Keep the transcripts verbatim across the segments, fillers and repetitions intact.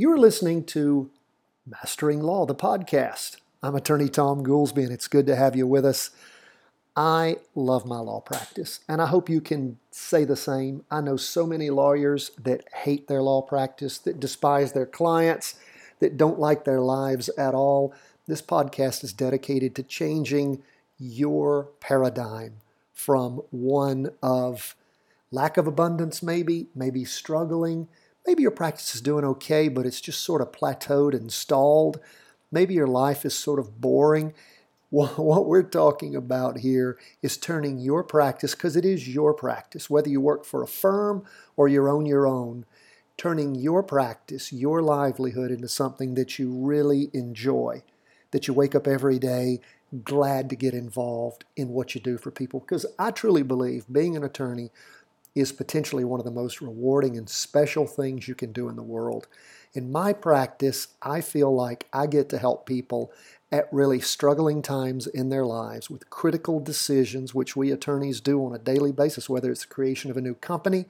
You are listening to Mastering Law, the podcast. I'm attorney Tom Goolsby, and it's good to have you with us. I love my law practice, and I hope you can say the same. I know so many lawyers that hate their law practice, that despise their clients, that don't like their lives at all. This podcast is dedicated to changing your paradigm from one of lack of abundance, maybe, maybe struggling. Maybe your practice is doing okay, but it's just sort of plateaued and stalled. Maybe your life is sort of boring. What we're talking about here is turning your practice, because it is your practice, whether you work for a firm or you own your own, turning your practice, your livelihood into something that you really enjoy, that you wake up every day glad to get involved in what you do for people. Because I truly believe being an attorney is potentially one of the most rewarding and special things you can do in the world. In my practice, I feel like I get to help people at really struggling times in their lives with critical decisions, which we attorneys do on a daily basis, whether it's the creation of a new company,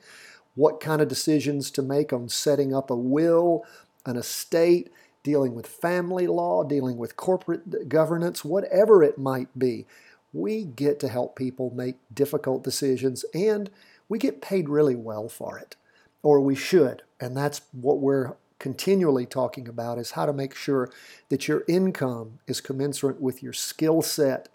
what kind of decisions to make on setting up a will, an estate, dealing with family law, dealing with corporate governance, whatever it might be. We get to help people make difficult decisions, and we get paid really well for it, or we should. And that's what we're continually talking about, is how to make sure that your income is commensurate with your skill set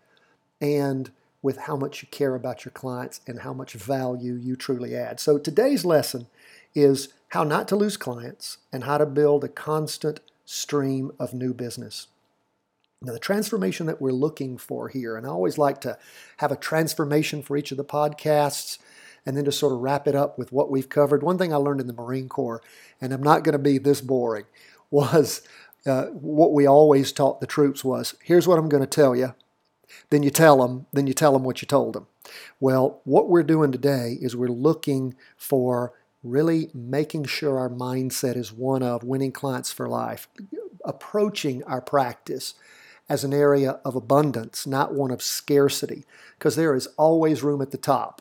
and with how much you care about your clients and how much value you truly add. So today's lesson is how not to lose clients and how to build a constant stream of new business. Now, the transformation that we're looking for here, and I always like to have a transformation for each of the podcasts, and then to sort of wrap it up with what we've covered. One thing I learned in the Marine Corps, and I'm not going to be this boring, was uh, what we always taught the troops was, here's what I'm going to tell you, then you tell them, then you tell them what you told them. Well, what we're doing today is we're looking for really making sure our mindset is one of winning clients for life, approaching our practice as an area of abundance, not one of scarcity, because there is always room at the top.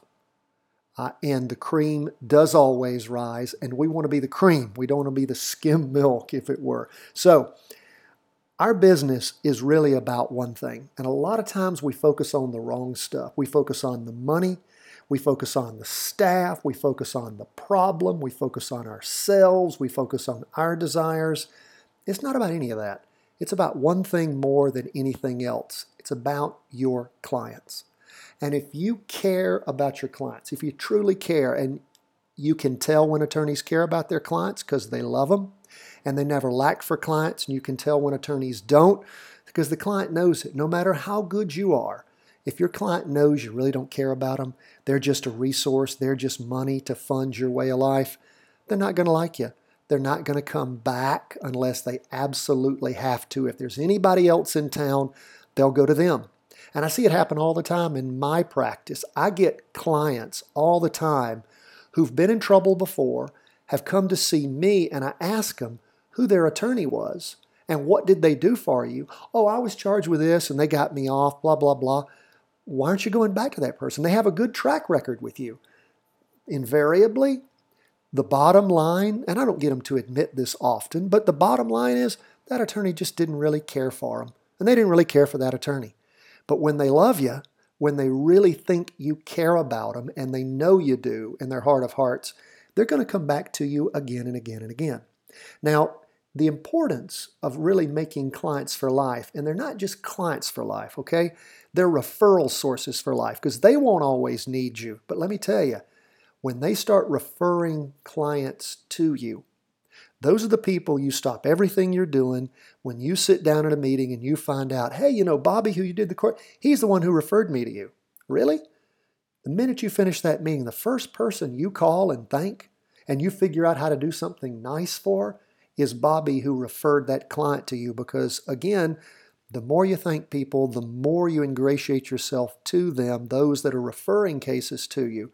Uh, and the cream does always rise, and we want to be the cream. We don't want to be the skim milk, if it were. So our business is really about one thing, and a lot of times we focus on the wrong stuff. We focus on the money. We focus on the staff. We focus on the problem. We focus on ourselves. We focus on our desires. It's not about any of that. It's about one thing more than anything else. It's about your clients. And if you care about your clients, if you truly care, and you can tell when attorneys care about their clients because they love them and they never lack for clients, and you can tell when attorneys don't because the client knows it. No matter how good you are, if your client knows you really don't care about them, they're just a resource, they're just money to fund your way of life, they're not going to like you. They're not going to come back unless they absolutely have to. If there's anybody else in town, they'll go to them. And I see it happen all the time in my practice. I get clients all the time who've been in trouble before, have come to see me, and I ask them who their attorney was and what did they do for you. Oh, I was charged with this and they got me off, blah, blah, blah. Why aren't you going back to that person? They have a good track record with you. Invariably, the bottom line, and I don't get them to admit this often, but the bottom line is that attorney just didn't really care for them, and they didn't really care for that attorney. But when they love you, when they really think you care about them, and they know you do in their heart of hearts, they're going to come back to you again and again and again. Now, the importance of really making clients for life, and they're not just clients for life, okay? They're referral sources for life, because they won't always need you. But let me tell you, when they start referring clients to you, those are the people you stop everything you're doing when you sit down at a meeting and you find out, hey, you know, Bobby, who you did the court, he's the one who referred me to you. Really? The minute you finish that meeting, the first person you call and thank and you figure out how to do something nice for is Bobby, who referred that client to you. Because, again, the more you thank people, the more you ingratiate yourself to them, those that are referring cases to you.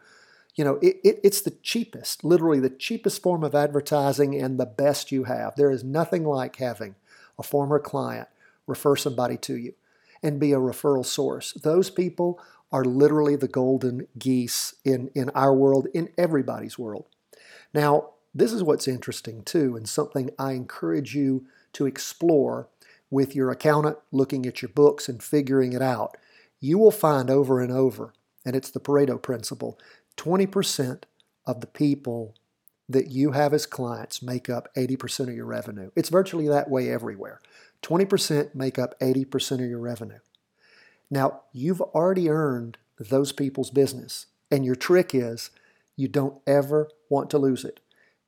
You know, it, it, it's the cheapest, literally the cheapest form of advertising and the best you have. There is nothing like having a former client refer somebody to you and be a referral source. Those people are literally the golden geese in, in our world, in everybody's world. Now, this is what's interesting too, and something I encourage you to explore with your accountant, looking at your books and figuring it out. You will find over and over, and it's the Pareto principle, twenty percent of the people that you have as clients make up eighty percent of your revenue. It's virtually that way everywhere. twenty percent make up eighty percent of your revenue. Now, you've already earned those people's business, and your trick is you don't ever want to lose it.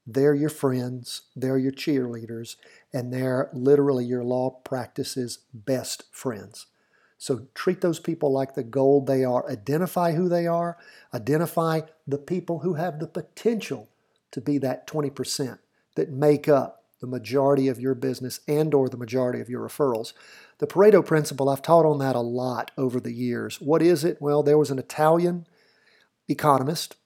They're your friends, they're your cheerleaders, and they're literally your law practice's best friends. So treat those people like the gold they are. Identify who they are. Identify the people who have the potential to be that twenty percent that make up the majority of your business and or the majority of your referrals. The Pareto principle, I've taught on that a lot over the years. What is it? Well, there was an Italian economist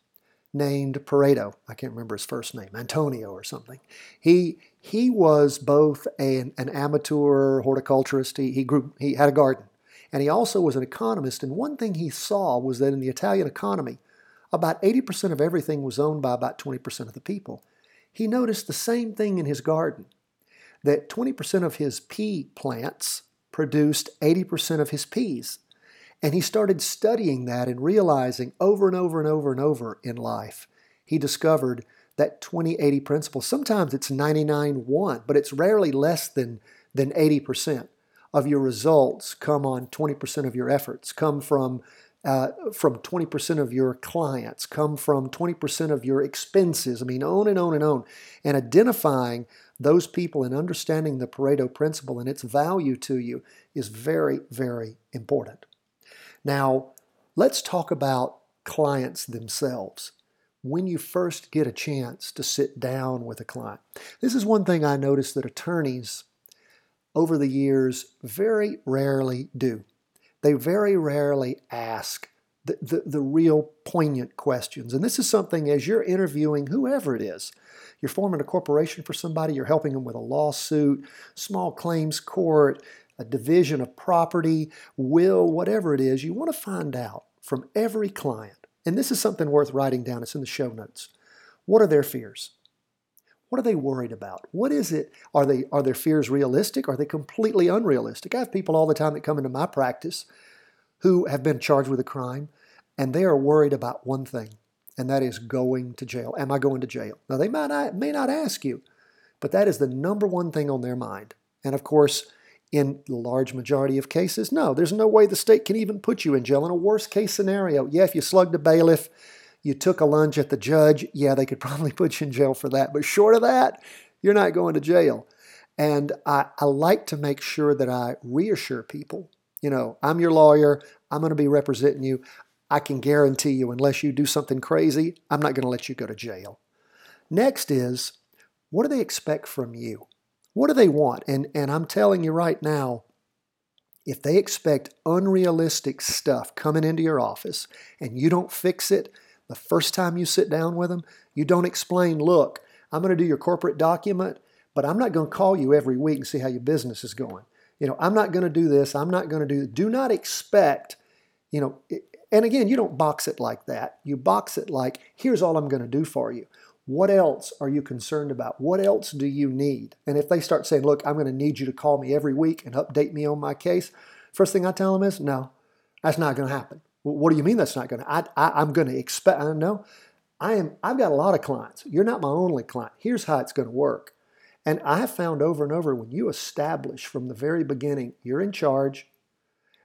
named Pareto. I can't remember his first name, Antonio or something. He he was both an, an amateur horticulturist. He, he grew he had a garden, and he also was an economist. And one thing he saw was that in the Italian economy, about eighty percent of everything was owned by about twenty percent of the people. He noticed the same thing in his garden, that twenty percent of his pea plants produced eighty percent of his peas. And he started studying that and realizing over and over and over and over in life, he discovered that twenty eighty principle. Sometimes it's ninety-nine one, but it's rarely less than, than eighty percent of your results come on twenty percent of your efforts, come from Uh, from twenty percent of your clients, come from twenty percent of your expenses. I mean, on and on and on. And identifying those people and understanding the Pareto principle and its value to you is very, very important. Now, let's talk about clients themselves. When you first get a chance to sit down with a client, this is one thing I noticed that attorneys over the years very rarely do. They very rarely ask the, the, the real poignant questions. And this is something, as you're interviewing whoever it is, you're forming a corporation for somebody, you're helping them with a lawsuit, small claims court, a division of property, will, whatever it is, you want to find out from every client. And this is something worth writing down. It's in the show notes. What are their fears? What are they worried about? What is it? Are they are their fears realistic? Are they completely unrealistic? I have people all the time that come into my practice who have been charged with a crime, and they are worried about one thing, and that is going to jail. Am I going to jail? Now, they might not, may not ask you, but that is the number one thing on their mind. And of course, in the large majority of cases, no, there's no way the state can even put you in jail in a worst case scenario. Yeah, if you slugged a bailiff, you took a lunge at the judge, yeah, they could probably put you in jail for that. But short of that, you're not going to jail. And I, I like to make sure that I reassure people, you know, I'm your lawyer. I'm going to be representing you. I can guarantee you, unless you do something crazy, I'm not going to let you go to jail. Next is, what do they expect from you? What do they want? And, and I'm telling you right now, if they expect unrealistic stuff coming into your office and you don't fix it, the first time you sit down with them, you don't explain, look, I'm going to do your corporate document, but I'm not going to call you every week and see how your business is going. You know, I'm not going to do this. I'm not going to do this. Do not expect, you know, and again, you don't box it like that. You box it like, here's all I'm going to do for you. What else are you concerned about? What else do you need? And if they start saying, look, I'm going to need you to call me every week and update me on my case, first thing I tell them is, no, that's not going to happen. What do you mean that's not going to? I, I, I'm going to expect, I know, I am, I've got a lot of clients. You're not my only client. Here's how it's going to work. And I have found over and over, when you establish from the very beginning, you're in charge,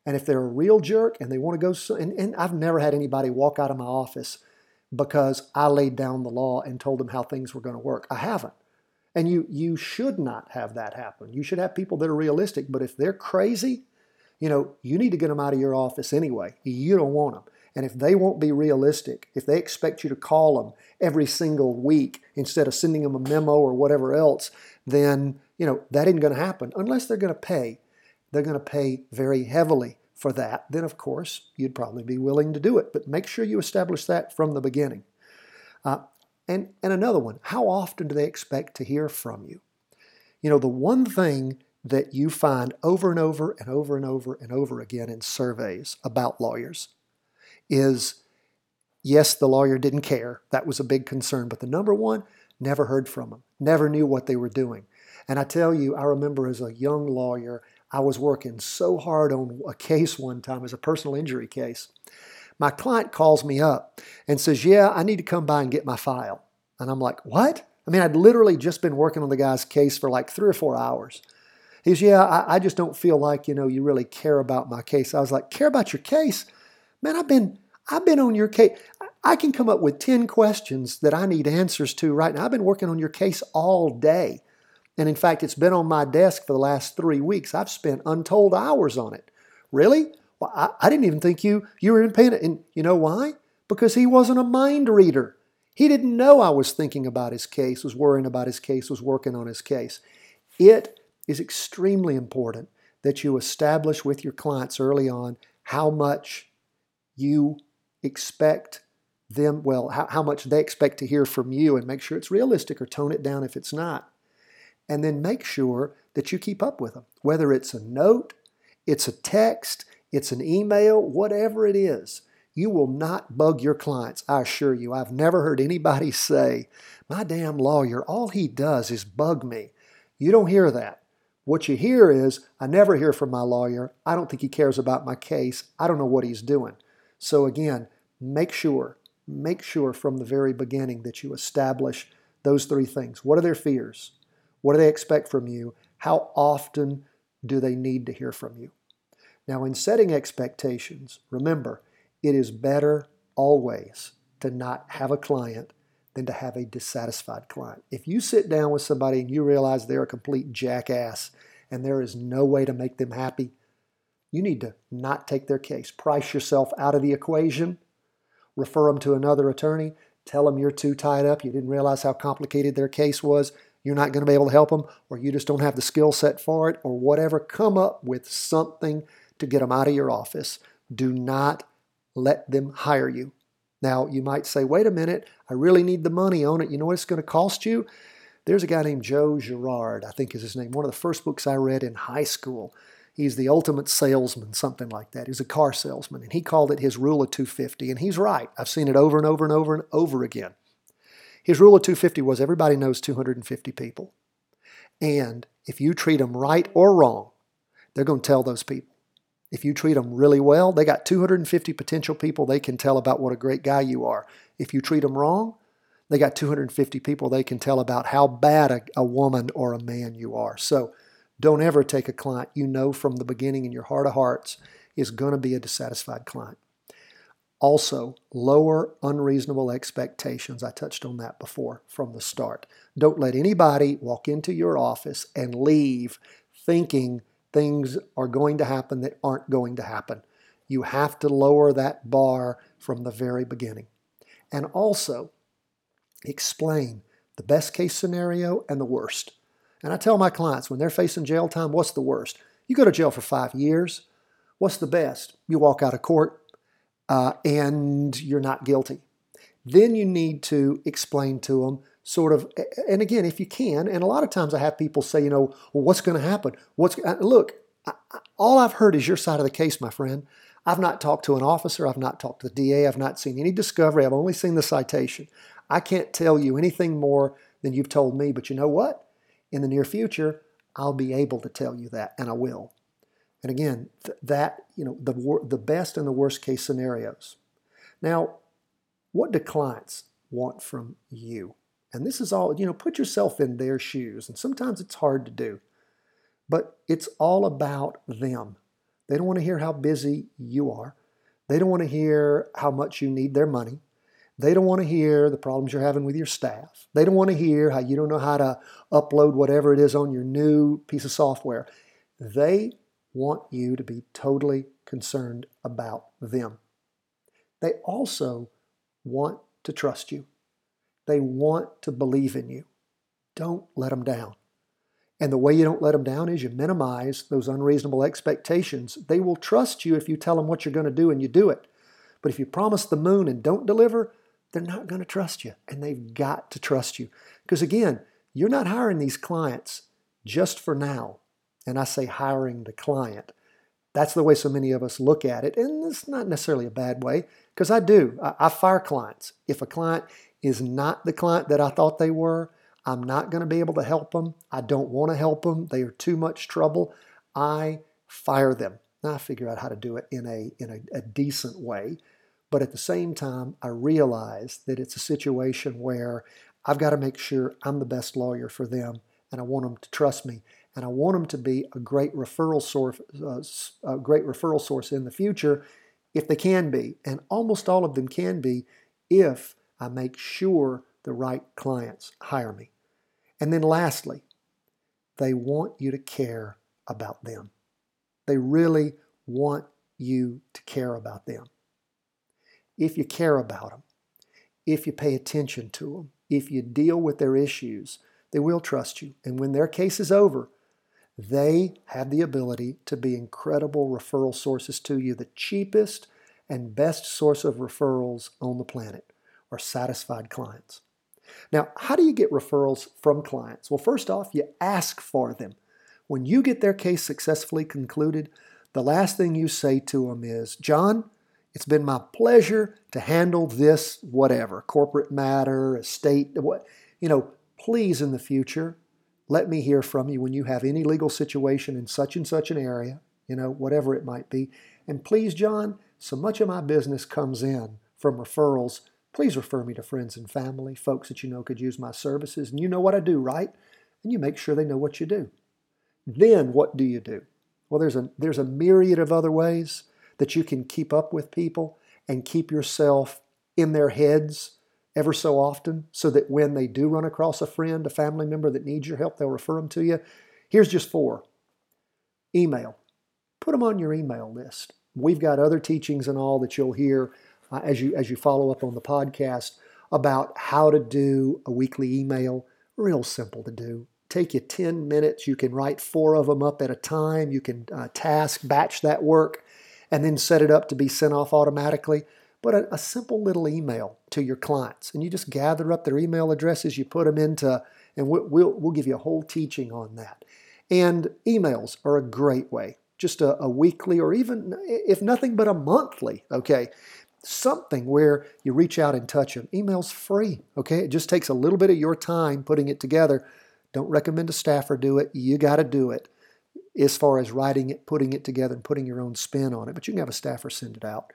and if they're a real jerk and they want to go, and, and I've never had anybody walk out of my office because I laid down the law and told them how things were going to work. I haven't. And you, you should not have that happen. You should have people that are realistic, but if they're crazy, you know, you need to get them out of your office anyway. You don't want them. And if they won't be realistic, if they expect you to call them every single week instead of sending them a memo or whatever else, then, you know, that isn't going to happen unless they're going to pay. They're going to pay very heavily for that. Then, of course, you'd probably be willing to do it. But make sure you establish that from the beginning. Uh, and, and another one, how often do they expect to hear from you? You know, the one thing that you find over and over and over and over and over again in surveys about lawyers is, yes, the lawyer didn't care. That was a big concern. But the number one, Never heard from them. Never knew what they were doing. And I tell you, I remember as a young lawyer, I was working so hard on a case one time, as a personal injury case. My client calls me up and says, yeah, I need to come by and get my file. And I'm like, what? I mean, I'd literally just been working on the guy's case for like three or four hours. He says, yeah, I, I just don't feel like, you know, you really care about my case. I was like, care about your case? Man, I've been, I've been on your case. I can come up with ten questions that I need answers to right now. I've been working on your case all day. And in fact, it's been on my desk for the last three weeks. I've spent untold hours on it. Really? Well, I, I didn't even think you, you were in pain. And you know why? Because he wasn't a mind reader. He didn't know I was thinking about his case, was worrying about his case, was working on his case. It is extremely important that you establish with your clients early on how much you expect them, well, how, how much they expect to hear from you, and make sure it's realistic or tone it down if it's not. And then make sure that you keep up with them. Whether it's a note, it's a text, it's an email, whatever it is, you will not bug your clients. I assure you, I've never heard anybody say, my damn lawyer, all he does is bug me. You don't hear that. What you hear is, I never hear from my lawyer. I don't think he cares about my case. I don't know what he's doing. So again, make sure, make sure from the very beginning that you establish those three things. What are their fears? What do they expect from you? How often do they need to hear from you? Now, in setting expectations, remember, it is better always to not have a client than to have a dissatisfied client. If you sit down with somebody and you realize they're a complete jackass and there is no way to make them happy, you need to not take their case. Price yourself out of the equation, refer them to another attorney, tell them you're too tied up, you didn't realize how complicated their case was, you're not going to be able to help them, or you just don't have the skill set for it, or whatever. Come up with something to get them out of your office. Do not let them hire you. Now, you might say, wait a minute, I really need the money on it. You know what it's going to cost you? There's a guy named Joe Girard, I think is his name, one of the first books I read in high school. He's the ultimate salesman, something like that. He's a car salesman, and he called it his rule of two fifty, and he's right. I've seen it over and over and over and over again. His rule of two fifty was everybody knows two hundred fifty people, and if you treat them right or wrong, they're going to tell those people. If you treat them really well, they got two hundred fifty potential people they can tell about what a great guy you are. If you treat them wrong, they got two hundred fifty people they can tell about how bad a, a woman or a man you are. So don't ever take a client you know from the beginning in your heart of hearts is going to be a dissatisfied client. Also, lower unreasonable expectations. I touched on that before from the start. Don't let anybody walk into your office and leave thinking things are going to happen that aren't going to happen. You have to lower that bar from the very beginning. And also, explain the best case scenario and the worst. And I tell my clients, when they're facing jail time, what's the worst? You go to jail for five years. What's the best? You walk out of court uh, and you're not guilty. Then you need to explain to them sort of, and again, if you can, and a lot of times I have people say, you know, well, what's going to happen? What's Look, I, all I've heard is your side of the case, my friend. I've not talked to an officer. I've not talked to the D A. I've not seen any discovery. I've only seen the citation. I can't tell you anything more than you've told me, but you know what? In the near future, I'll be able to tell you that, and I will. And again, th- that, you know, the wor- the best and the worst case scenarios. Now, what do clients want from you? And this is all, you know, put yourself in their shoes. And sometimes it's hard to do. But it's all about them. They don't want to hear how busy you are. They don't want to hear how much you need their money. They don't want to hear the problems you're having with your staff. They don't want to hear how you don't know how to upload whatever it is on your new piece of software. They want you to be totally concerned about them. They also want to trust you. They want to believe in you. Don't let them down. And the way you don't let them down is you minimize those unreasonable expectations. They will trust you if you tell them what you're going to do and you do it. But if you promise the moon and don't deliver, they're not going to trust you. And they've got to trust you. Because again, you're not hiring these clients just for now. And I say hiring the client. That's the way so many of us look at it. And it's not necessarily a bad way, because I do. I, I fire clients. If a client is not the client that I thought they were. I'm not going to be able to help them. I don't want to help them. They are too much trouble. I fire them. Now, I figure out how to do it in a in a, a decent way. But at the same time, I realize that it's a situation where I've got to make sure I'm the best lawyer for them, and I want them to trust me, and I want them to be a great referral source, uh, a great referral source in the future if they can be. And almost all of them can be if I make sure the right clients hire me. And then lastly, they want you to care about them. They really want you to care about them. If you care about them, if you pay attention to them, if you deal with their issues, they will trust you. And when their case is over, they have the ability to be incredible referral sources to you. The cheapest and best source of referrals on the planet are satisfied clients. Now, how do you get referrals from clients? Well, first off, you ask for them. When you get their case successfully concluded, the last thing you say to them is, John, it's been my pleasure to handle this whatever, corporate matter, estate, what, you know, please in the future, let me hear from you when you have any legal situation in such and such an area, you know, whatever it might be. And please, John, so much of my business comes in from referrals. Please refer me to friends and family, folks that you know could use my services. And you know what I do, right? And you make sure they know what you do. Then what do you do? Well, there's a, there's a myriad of other ways that you can keep up with people and keep yourself in their heads ever so often so that when they do run across a friend, a family member that needs your help, they'll refer them to you. Here's just four. Email. Put them on your email list. We've got other teachings and all that you'll hear uh, as you as you follow up on the podcast about how to do a weekly email. Real simple to do. Take you ten minutes. You can write four of them up at a time. You can uh, task, batch that work, and then set it up to be sent off automatically. But a, a simple little email to your clients. And you just gather up their email addresses, you put them into, and we'll, we'll, we'll give you a whole teaching on that. And emails are a great way. Just a, a weekly or even, if nothing but a monthly, okay? Something where you reach out and touch them. Email's free, okay? It just takes a little bit of your time putting it together. Don't recommend a staffer do it. You got to do it as far as writing it, putting it together, and putting your own spin on it. But you can have a staffer send it out.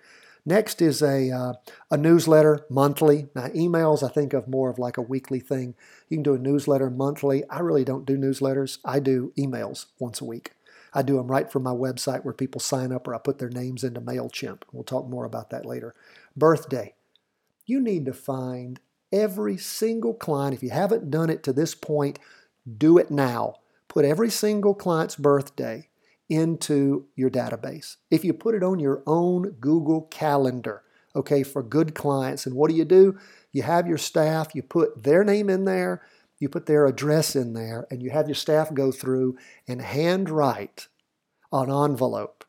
Next is a uh, a newsletter monthly. Now, emails I think of more of like a weekly thing. You can do a newsletter monthly. I really don't do newsletters. I do emails once a week. I do them right from my website where people sign up or I put their names into MailChimp. We'll talk more about that later. Birthday. You need to find every single client. If you haven't done it to this point, do it now. Put every single client's birthday into your database. If you put it on your own Google Calendar, okay, for good clients, and what do you do? You have your staff, you put their name in there, you put their address in there, and you have your staff go through and handwrite an envelope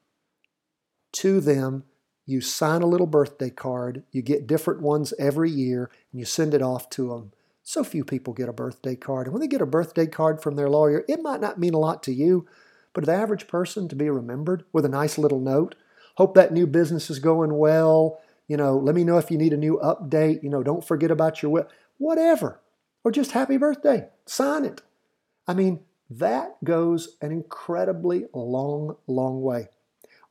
to them. You sign a little birthday card, you get different ones every year, and you send it off to them. So few people get a birthday card. And when they get a birthday card from their lawyer, it might not mean a lot to you, but to the average person, to be remembered with a nice little note. Hope that new business is going well. You know, let me know if you need a new update. You know, don't forget about your will. Whatever. Or just happy birthday. Sign it. I mean, that goes an incredibly long, long way.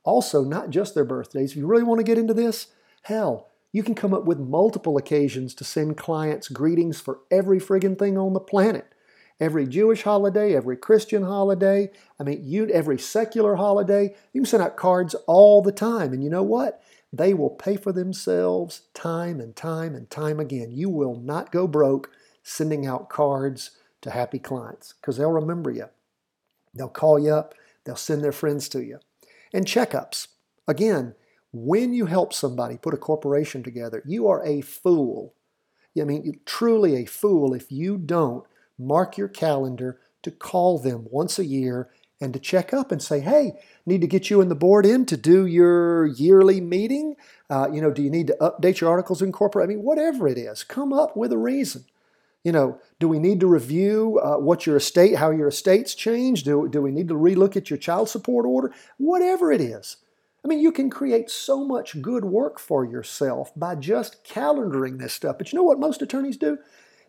Also, not just their birthdays. If you really want to get into this, hell, you can come up with multiple occasions to send clients greetings for every friggin' thing on the planet. Every Jewish holiday, every Christian holiday, I mean, you every secular holiday, you can send out cards all the time. And you know what? They will pay for themselves time and time and time again. You will not go broke sending out cards to happy clients because they'll remember you. They'll call you up. They'll send their friends to you. And checkups. Again, when you help somebody put a corporation together, you are a fool. I mean, truly a fool if you don't mark your calendar to call them once a year and to check up and say, hey, need to get you and the board in to do your yearly meeting. Uh, you know, do you need to update your articles in corporate? I mean, whatever it is, come up with a reason. You know, do we need to review uh, what your estate, how your estate's changed? Do, do we need to relook at your child support order? Whatever it is. I mean, you can create so much good work for yourself by just calendaring this stuff. But you know what most attorneys do?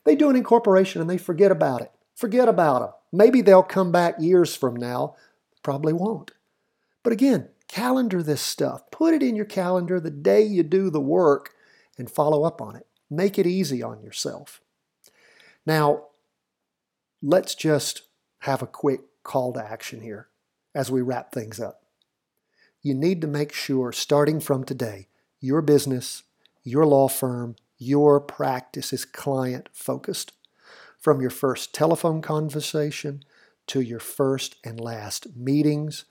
They do an incorporation and they forget about it. Forget about them. Maybe they'll come back years from now. Probably won't. But again, calendar this stuff. Put it in your calendar the day you do the work and follow up on it. Make it easy on yourself. Now, let's just have a quick call to action here as we wrap things up. You need to make sure, starting from today, your business, your law firm, your practice is client-focused. From your first telephone conversation to your first and last meetings,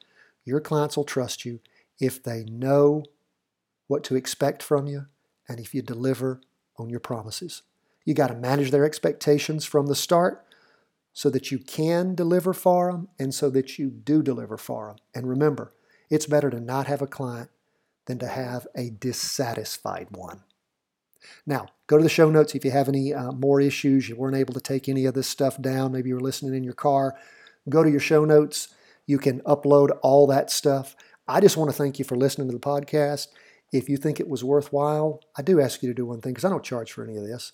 your clients will trust you if they know what to expect from you and if you deliver on your promises. You got to manage their expectations from the start so that you can deliver for them and so that you do deliver for them. And remember, it's better to not have a client than to have a dissatisfied one. Now, go to the show notes if you have any uh, more issues. You weren't able to take any of this stuff down. Maybe you were listening in your car. Go to your show notes. You can upload all that stuff. I just want to thank you for listening to the podcast. If you think it was worthwhile, I do ask you to do one thing because I don't charge for any of this.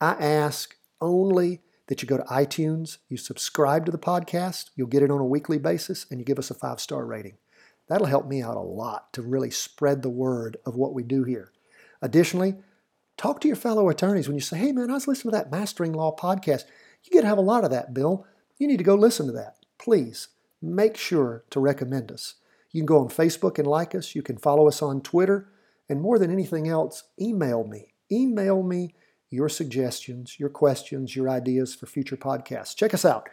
I ask only that you go to iTunes, you subscribe to the podcast, you'll get it on a weekly basis, and you give us a five-star rating. That'll help me out a lot to really spread the word of what we do here. Additionally, talk to your fellow attorneys when you say, hey, man, I was listening to that Mastering Law podcast. You get to have a lot of that, Bill. You need to go listen to that. Please make sure to recommend us. You can go on Facebook and like us. You can follow us on Twitter. And more than anything else, email me. Email me your suggestions, your questions, your ideas for future podcasts. Check us out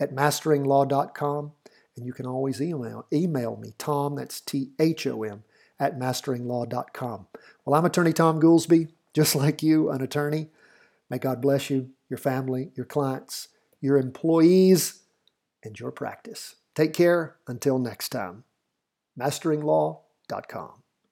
at mastering law dot com. And you can always email, email me, Tom, that's T H O M, at mastering law dot com. Well, I'm Attorney Tom Goolsby, just like you, an attorney. May God bless you, your family, your clients, your employees, and your practice. Take care until next time. mastering law dot com.